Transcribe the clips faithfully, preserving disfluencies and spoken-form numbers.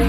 Stop it.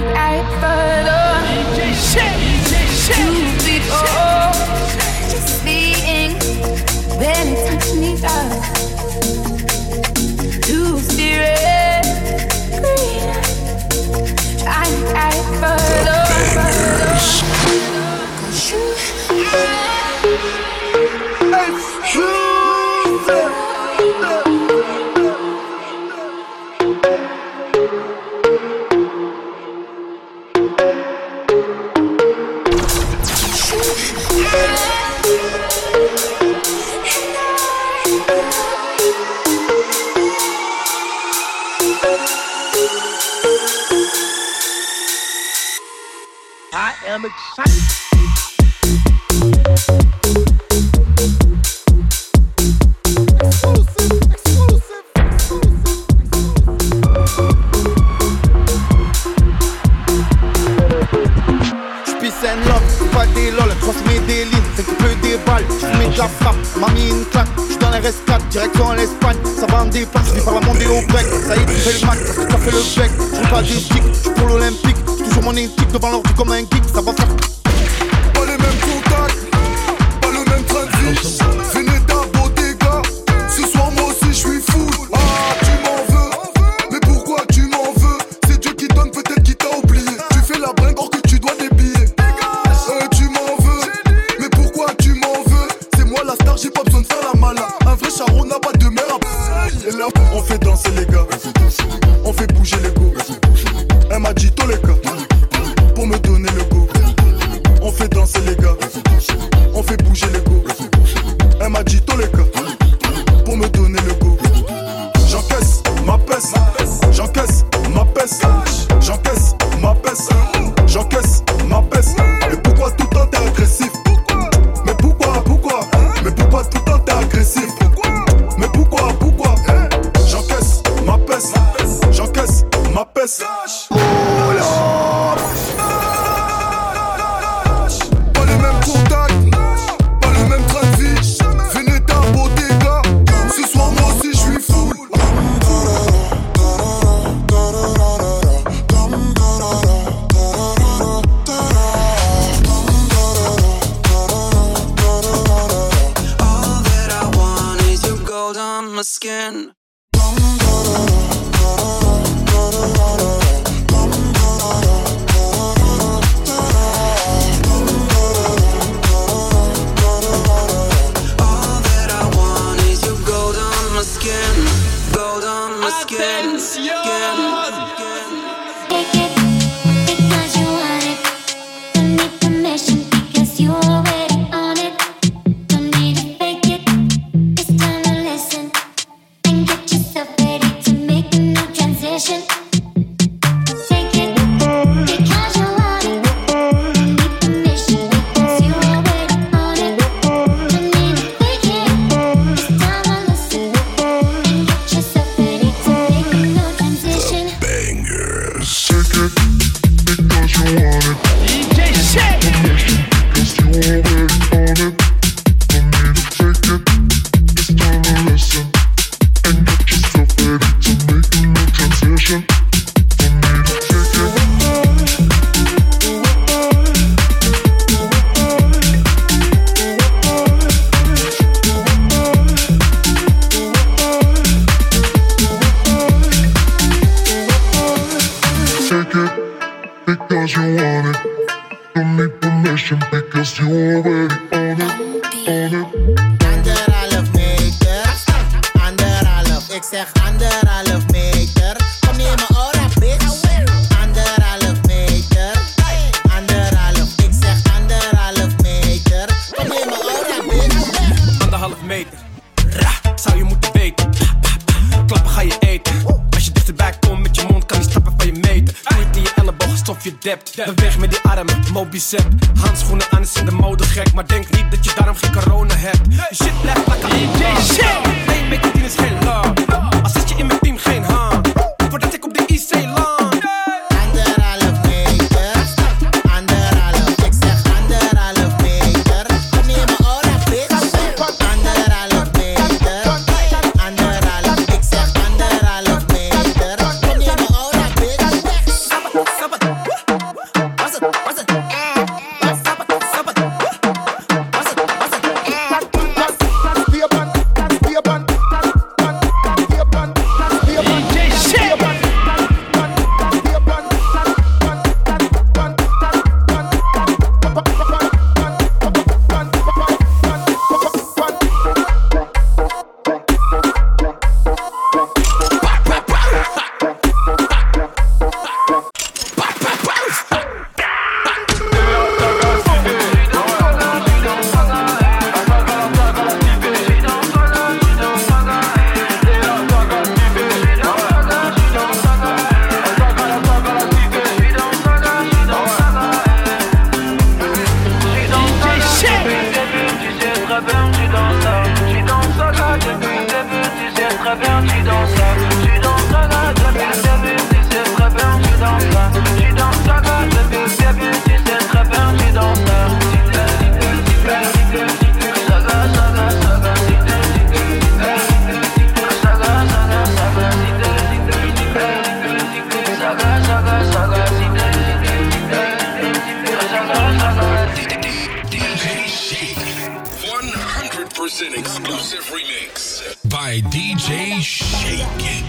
one hundred percent exclusive remix by D J Shake.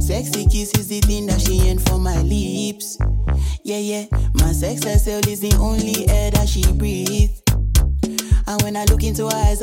Sexy kiss is the thing that she ain't for my lips. Yeah, yeah. My sex herself is the only air that she breathes. And when I look into her eyes,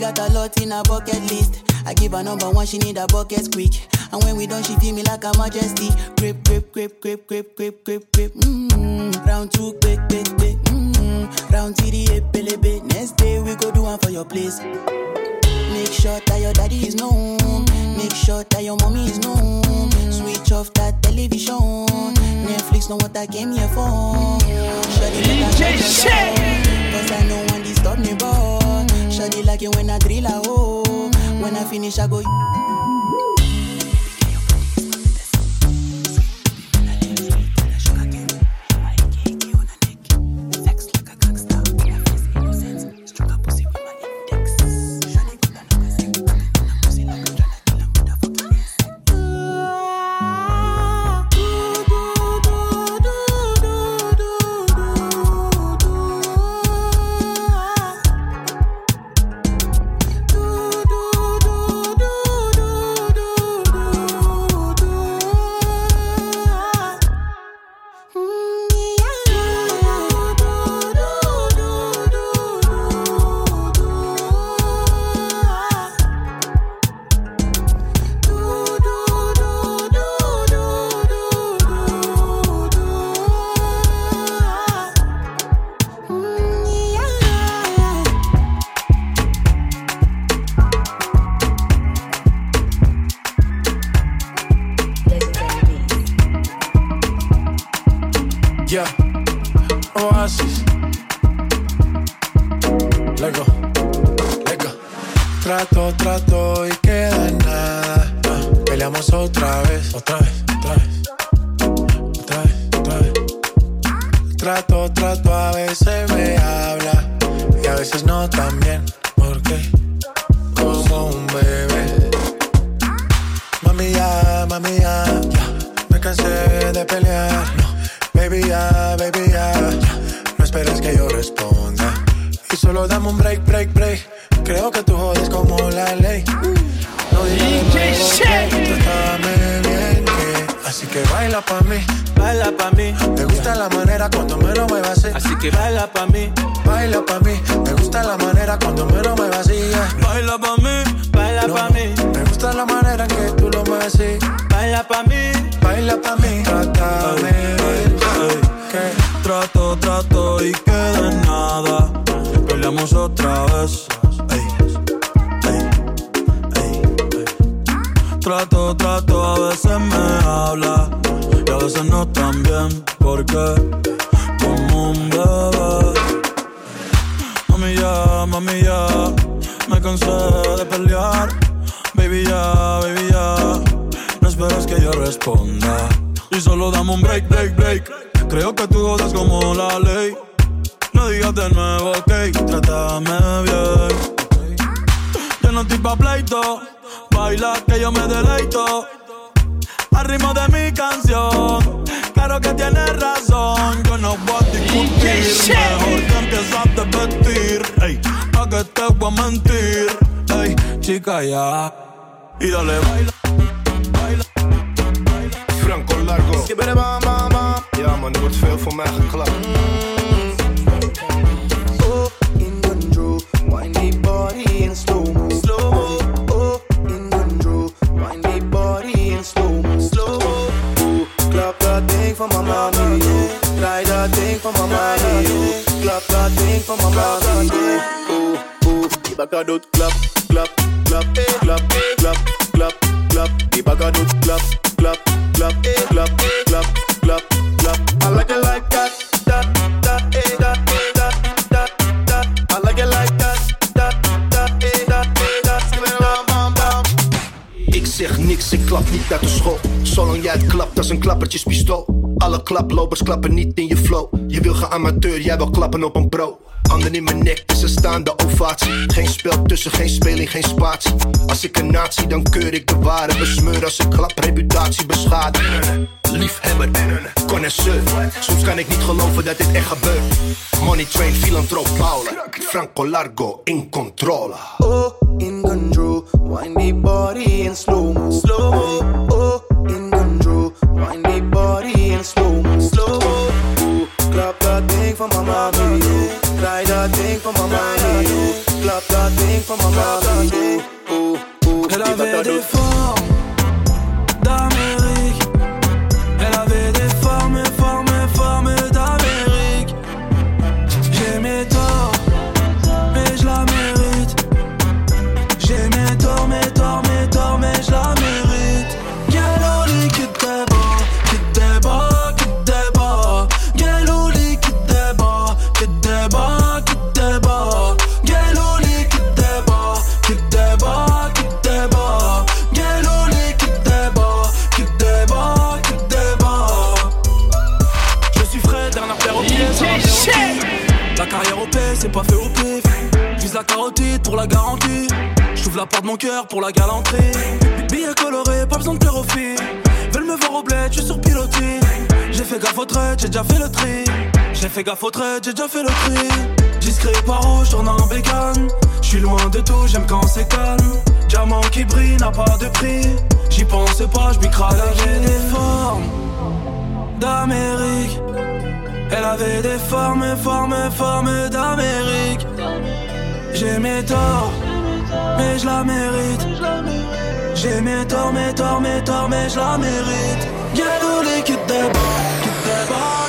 Got a lot in her bucket list. I give her number one, she need a bucket quick. And when we done, she feel me like a majesty. Grip, grip, grip, grip, grip, grip, grip, grip. Mm-hmm. Round two, quick, quick, quick. Mm-hmm. Round three, the next day we go do one for your place. Make sure that your daddy is known. Make sure that your mommy is known. Switch off that television. Netflix know what I came here for. D J Shake. Cause I know one disturb me, boy. Shawty like it when I drill a hole. When I finish, I go. Franco Largo. Skibberen, mama. Ja man, er wordt veel voor mij geklapt. Mm. for my mommy, oh. Try that thing for my mommy, oh. Clap that thing for my mommy, oh. Oh, oh, give back a dot, clap, clap, clap, clap, clap, clap, clap, give back a dot, clap, clap, clap, clap, clap, clap, clap. I like it like that, that, that, eh, that, eh, that, that, that. I like it like that, that, that, eh, that, eh, that. Give it a bam, bam. Ik zeg niks, ik klap niet uit de school. Zolang jij het klapt, dat is een klappertjespistool. Alle klaplopers klappen niet in je flow. Je wil gaan amateur, jij wil klappen op een pro. Handen in mijn nek, dus een staande ovatie. Geen spel tussen, geen speling, geen spatie. Als ik een natie, dan keur ik de ware. Besmeur als ik klap, reputatie beschadigen. Liefhebber, connoisseur. Soms kan ik niet geloven dat dit echt gebeurt. Money train, filantroop, Paula. Franco Largo, in controle. Oh, in control, wind the body in slow-mo. Slow-mo, oh, in control, wind the body in slow-mo. Slow-mo, oh, clap that thing for my mommy, oh. Try that thing for my money, oh. Clap that thing for my money, oh, oh, oh. Elle avait des formes d'Amérique. Elle avait des formes, formes, formes d'Amérique. J'ai mes torts, mais je la mérite. J'ai mes torts, mes torts, mes torts, mais je la mérite. Galouli qui débat, qui débat, qui débat. Galouli qui débat, qui débat. C'est pas fait au pif, j'vise la carotide pour la garantie. J'ouvre la porte de mon cœur pour la galanterie. Billets colorés, pas besoin de plaire aux filles. Veulent me voir au bled, j'suis sur pilotis. J'ai fait gaffe au trait, j'ai déjà fait le tri. J'ai fait gaffe au trait, j'ai déjà fait le tri. Discret paro, j'tourne en bécane. J'suis loin de tout, j'aime quand c'est calme. Diamant qui brille n'a pas de prix. J'y pensais pas, j'm'y crade. J'ai des formes d'Amérique. Elle avait des formes, formes, formes d'Amérique. J'ai mes torts, mais je la mérite. J'ai mes torts, mes torts, mes torts, mais je la mérite. Galouli qui débat, qui débat,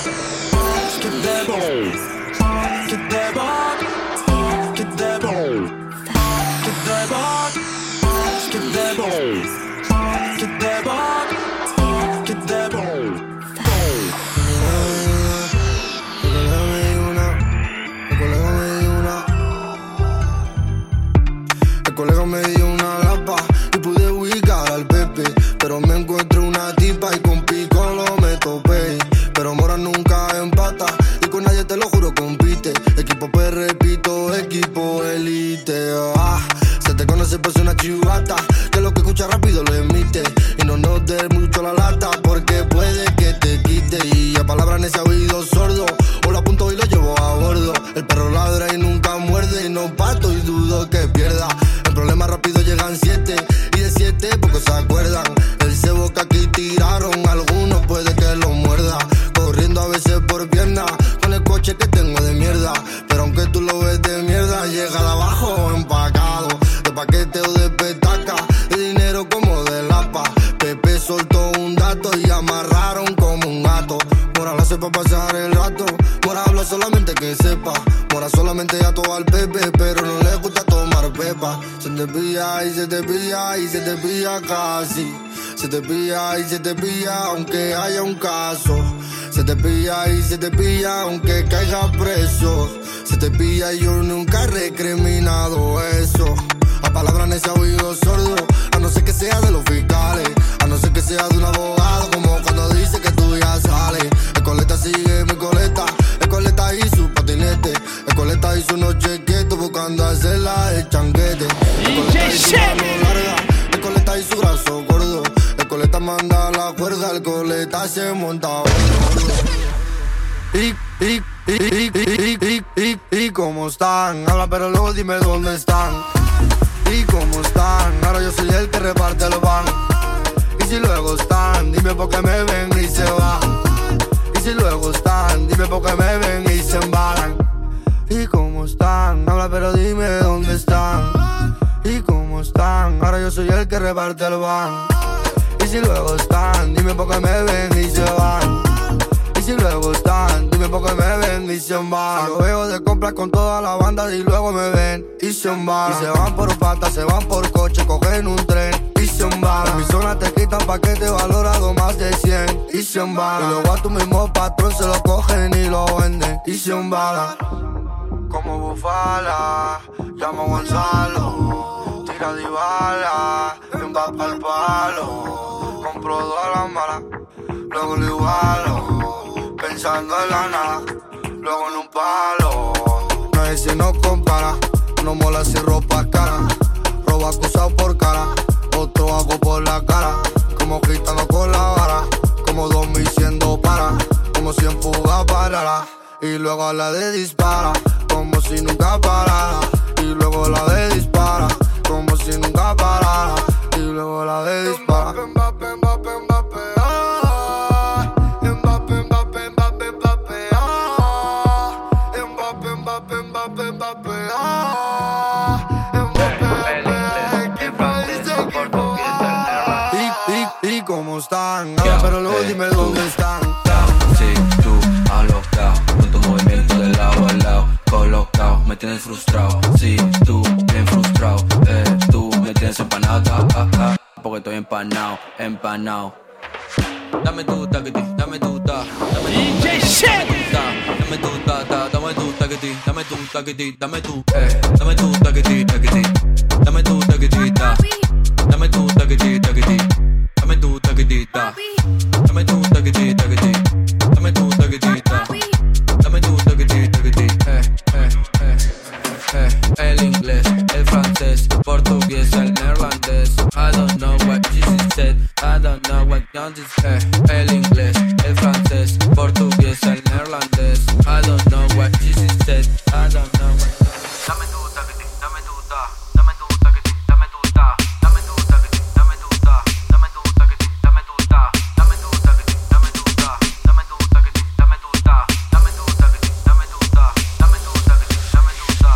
qui débat, qui débat, qui débat, qui débat, qui débat, qui débat. El colega me dio una lapa y pude ubicar al Pepe, pero me encuentro una tipa y con Piccolo me topé. Pero Mora nunca empata y con nadie te lo juro compite. Equipo P, repito, equipo elite. Ah, se te conoce pues una chivata que lo que escucha rápido lo emite. Y no nos des mucho la lata porque puede que te quite. Y a palabras en ese oído sordo o lo apunto y lo llevo a bordo. El perro ladra y nunca muerde y no pato y dudo que pierda. Problemas rápido llegan siete y de siete pocos se acuerdan. El cebo que aquí tiraron, algunos puede que lo muerda. Corriendo a veces por pierna con el coche que tengo de mierda. Pero aunque tú lo ves de mierda, llega de abajo empacado. De paquete o de petaca, el dinero como de lapa. Pepe soltó un dato y amarraron como un gato. Mora la sepa pasar el rato, Mora habla solamente que sepa. Mora solamente ya todo al Pepe, pero no le gusta tomar pepa. Se te pilla y se te pilla y se te pilla casi. Se te pilla y se te pilla aunque haya un caso. Se te pilla y se te pilla aunque caiga preso. Se te pilla y yo nunca he recriminado eso. A palabras en ese oído sordo, a no ser que sea de los fiscales. A no ser que sea de un abogado, como cuando dice que tú ya sales. El coleta sigue mi coleta, el coleta y su patinete. El coleta y su noche quieto, buscando hacerla el changuete. El coleta y su mano larga, el coleta y su brazo gordo. El coleta manda la cuerda, el coleta se monta y y y y y y y y cómo están. Habla pero luego dime dónde están. Y cómo están, ahora yo soy el que reparte los pan. Y si luego están, dime por qué me ven y se van. Y si luego están, dime por qué me ven y se embalan. Y cómo están, habla pero dime dónde están. Y cómo están, ahora yo soy el que reparte los pan. Y si luego están, dime por qué me ven y se van. bendición va. Los juegos de compras con toda la banda y luego me ven y se van. Y se van por patas, se van por coche, cogen un tren y se van. En mi zona te quitan pa' que te valorado más de cien y se van. Y luego a tu mismo patrón se lo cogen y lo venden y se van. Como Bufala, llamo Gonzalo, tira de bala, me va pa'l palo. Compro todas las malas, luego lo igualo, pensando en la nada, luego en un palo. Nadie se nos compara, no mola si ropa cara, roba cosas por cara, otro hago por la cara. Como gritando con la vara, como dos mil siendo para, como cien fugas para la, y luego a la de dispara. Como si nunca parara, y luego la de dispara. Como si nunca parara, y luego la de dispara. Mbappé, Mbappé, Mbappé, ah. Mbappé, Mbappé, Mbappé, Mbappé, ah. Mbappé, Mbappé, Mbappé, Mbappé, ah. Mbappé, Mbappé, Mbappé, y cómo están, ah, pero luego dime dónde están. Me tienes frustrado, sí, tú, bien frustrado, eh, tú me tienes empanado, ah, ah, porque estoy empanado, empanado. Dame tu taquiti, dame tu ta, dame tu ta, dame tu ta, dame tu taquiti, dame tu taquiti, dame tu, eh, dame tu taquiti, taquiti, dame tu taquiti, dame tu taquiti, taquiti, dame tu taquiti, dame tu taquiti, taquiti, dame tu taquiti. El inglés, el francés, portugués, el neerlandés. I don't know what Jesus said, I don't know what John just said. El inglés, el francés, portugués, el neerlandés. I don't know what Jesus said, I don't know what John just said. Dame tu taquiti, dame tu ta, dame tu taquiti, dame tu ta, dame tu taquiti, dame tu ta, dame tu taquiti, dame tu ta, dame tu taquiti, dame tu ta, dame tu taquiti, dame tu ta, dame tu taquiti, dame tu ta, dame tu taquiti, dame tu ta.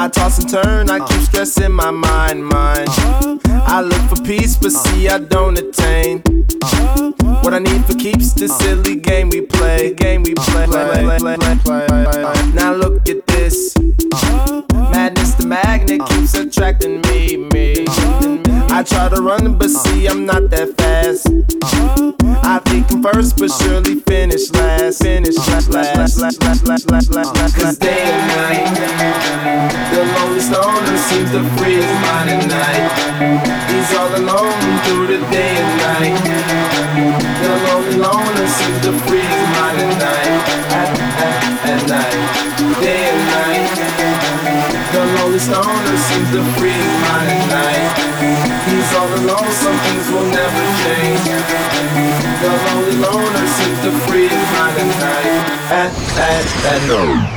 I I toss and turn, I keep stressing my mind, mind. I look for peace, but see I don't attain. What I need for keeps this silly game we play, game we play, play, play, play, play, play. Now look at this, madness the magnet keeps attracting me, me. I try to run, but see I'm not that fast. I think I'm first, but surely finish last, finish last, last, last, last, last, last, last. 'Cause day and night, the lonely loner seems to free his mind at night. He's all alone through the day and night. The lonely loner seems to free his mind at night, at, at, at night, day and night. The lonely loner seems to free his mind at night. He's all alone, some things will never change. The lonely loner seems to free his mind at night, at, at, at night.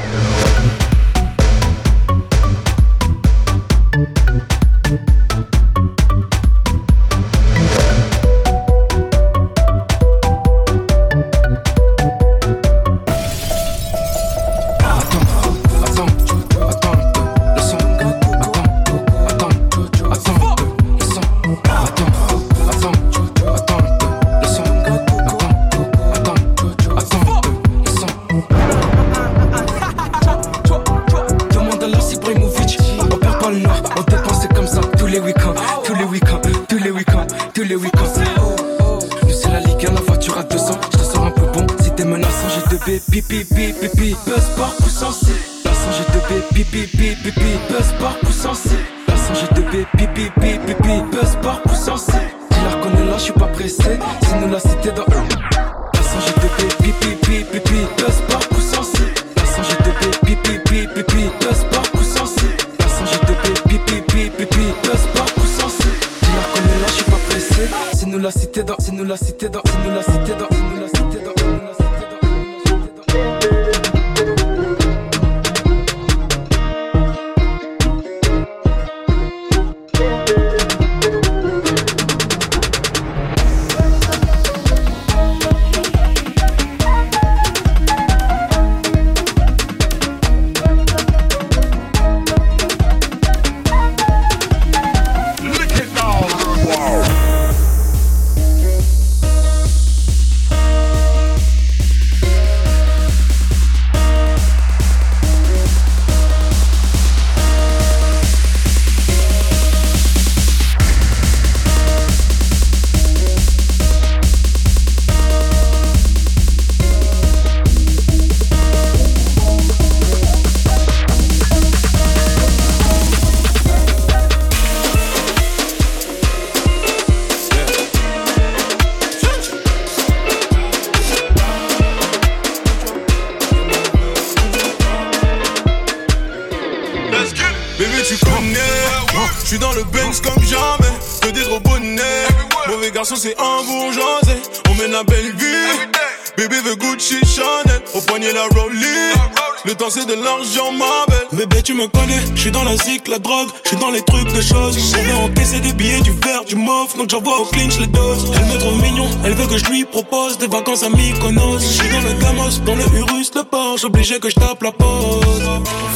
La drogue, j'suis dans les trucs de choses. On est encaissé des billets, du verre, du mof. Donc j'envoie au clinch les doses. Elle me trouve mignon, elle veut que je lui propose des vacances à Mykonos. J'suis dans le Gamos, dans le Urus, le Porsche. Obligé que je tape la pause.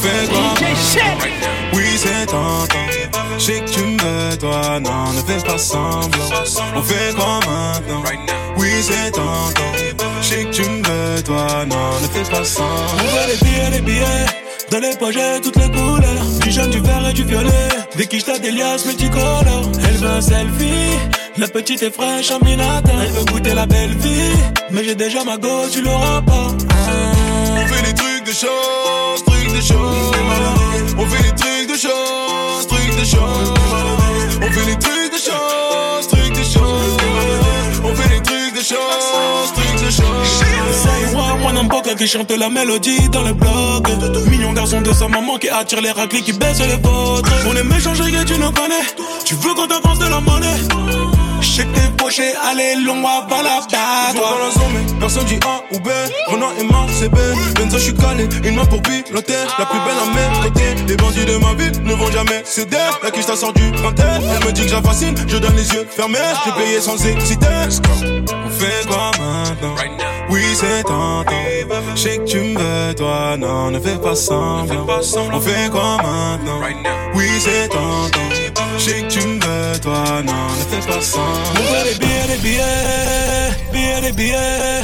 Fais quoi? Oui c'est tentant. J'sais que tu me veux toi. Non ne fais pas semblant. On fait quoi maintenant? Oui c'est tentant. J'sais que tu me veux toi. Non ne fais pas semblant. On va les billets, les billets. Dans les poches j'ai toutes les couleurs. Du jaune, du vert et du violet. Des quiches, des liasses multicolores. Elle veut un selfie. La petite est fraîche en minata. Elle veut goûter la belle vie. Mais j'ai déjà ma go, tu l'auras pas. On fait des trucs de choses, trucs de choses. On fait des trucs de choses, trucs de choses. On fait des trucs de choses, trucs de choses. On fait des trucs de choses, trucs de choses. Moi n'importe qui chante la mélodie dans le bloc. Mignon garçon de sa maman qui attire les raclis qui baissent les vôtres. On est méchant, j'ai que tu nous connais. Tu veux qu'on t'avance de la monnaie. J'sais que t'es poché, allez long, va la bague. Toujours dans la zone, mais personne dit A ou B. Renan et Marc, c'est B. Benzo, j'suis calé, une main pour piloter. La plus belle à mes côtés. Les bandits de ma ville ne vont jamais céder. La quiche t'a sorti du printemps. Elle me dit que j'affascine, je donne les yeux fermés. J'ai payé sans exciter. On fait quoi maintenant? Oui, c'est tentant. Je sais que tu me veux, toi, non, ne fais pas semblant. On fait quoi maintenant? Oui, c'est tentant. Je sais que tu me veux, toi, non, ne fais pas semblant. On fait les billets, les billets, billets, les billets,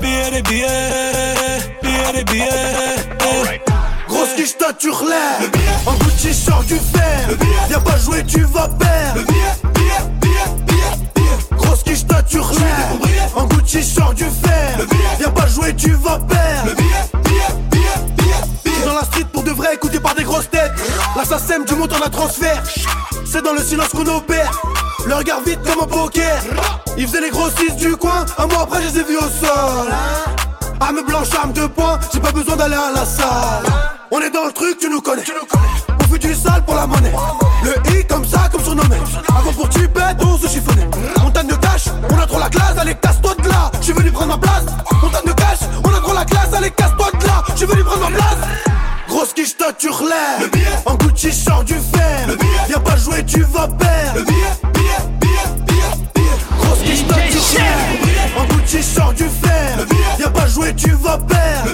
billets, les billets, billets, les billets. Grosse quiche, toi, tu relèves. En Gucci, sors du verre. Viens pas jouer, tu vas perdre. Grosse quiche, toi, tu relèves. En Gucci, sors du verre. Viens pas jouer, tu vas perdre. Dans la street pour de vrai, écouté par des grosses têtes. L'assassin du monde en a transfert. C'est dans le silence qu'on opère. Le regard vite comme un poker. Ils faisaient les grossistes du coin. Un mois après, je les ai vus au sol. Arme blanche, arme de poing, j'ai pas besoin d'aller à la salle. On est dans le truc, tu nous connais. On fait du sale pour la monnaie. Le i comme ça, comme surnommé. Avant pour tu bête, on se chiffonnait. Montagne de cash, on a trop la classe, allez casse-toi de là. J'suis venu prendre ma place. Montagne de cash, on a trop la classe, allez casse-toi de là. J'suis venu prendre ma place. Grosse quiche, toi tu relèves. En Gucci, sors du fer. Viens pas jouer, tu vas perdre. Grosse quiche, toi tu relèves. En Gucci, sors du fer. Viens pas jouer, tu vas perdre.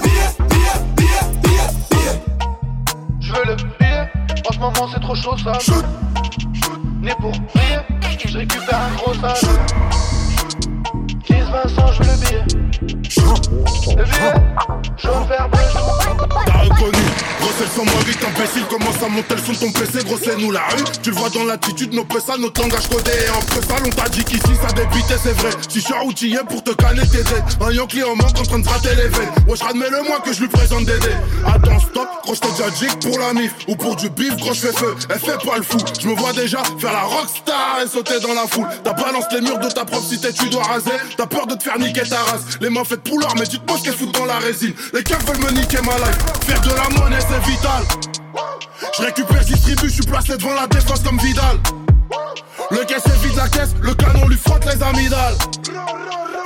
J'veux le billet, en ce moment c'est trop chaud ça. Shoot, shoot, né pour rire, j'récupère un gros sac. Shoot, dix, vingt, cent, j'veux le billet. Shoot, le billet, jaune, vert, bleu, jaune. T'as reconnu, grosselle sans moi vite, imbécile, commence à monter le son de ton P C, grosselle nous la rue. Tu le vois dans l'attitude, nos pressales, notre langage codé et en pressal. On t'a dit qu'ici ça débitait, c'est vrai. J'suis char outillé pour te caler tes aides. Un Yankee en manque en train de gratter les veines. Wesh, ramène le moi que j'lui présente Dédé. Attends, stop. Gros j't'ai déjà jig pour la mif ou pour du bif, gros j'fais feu, elle fait pas le fou. J'me vois déjà faire la rockstar et sauter dans la foule. T'as balancé les murs de ta propre cité, tu dois raser. T'as peur de te faire niquer ta race. Les mains faites pour l'or, mais dites-moi ce qu'elles foutent dans la résine. Les cœurs veulent me niquer ma life. Faire de la monnaie c'est vital. J'récupère, j'distribue, j'suis placé devant la défense comme Vidal. Le caisse est vide, la caisse, le canon lui frotte les amygdales.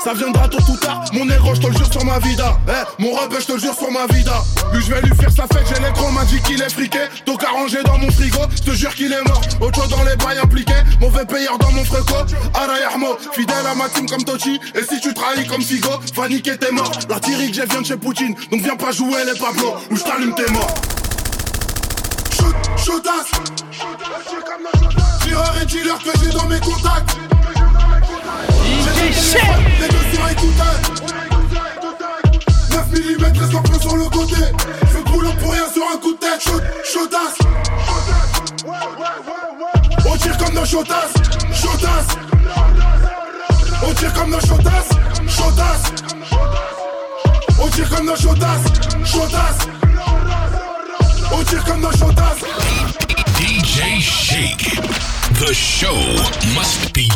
Ça viendra tôt ou tard, mon héros, je te le jure sur ma vida. Eh, mon rebeu, je te le jure sur ma vida. Lui, je vais lui faire sa fête, j'ai l'écran, m'a dit qu'il est friqué. Donc arrangé dans mon frigo, je te jure qu'il est mort. Autre chose dans les bails impliqués, mauvais payeur dans mon freco. Arayarmo, fidèle à ma team comme Tochi. Et si tu trahis comme Figo, va niquer t'es mort. La tirique, j'ai vient de chez Poutine, donc viens pas jouer les Pablo, ou je t'allume t'es mort. Shoot, shoot us. Tireur et dealer que j'ai dans mes contacts. Les deux sont écoutables. neuf millimètres, les soins sur le côté. Je brûle pour rien sur un coup de tête. Chaudasse. On tire comme nos chaudasses. Chaudasse. On tire comme nos chaudasses. Chaudasse. On tire comme nos chaudasses. Chaudasse. On tire comme nos chaudasses. D J Shake. The show must begin.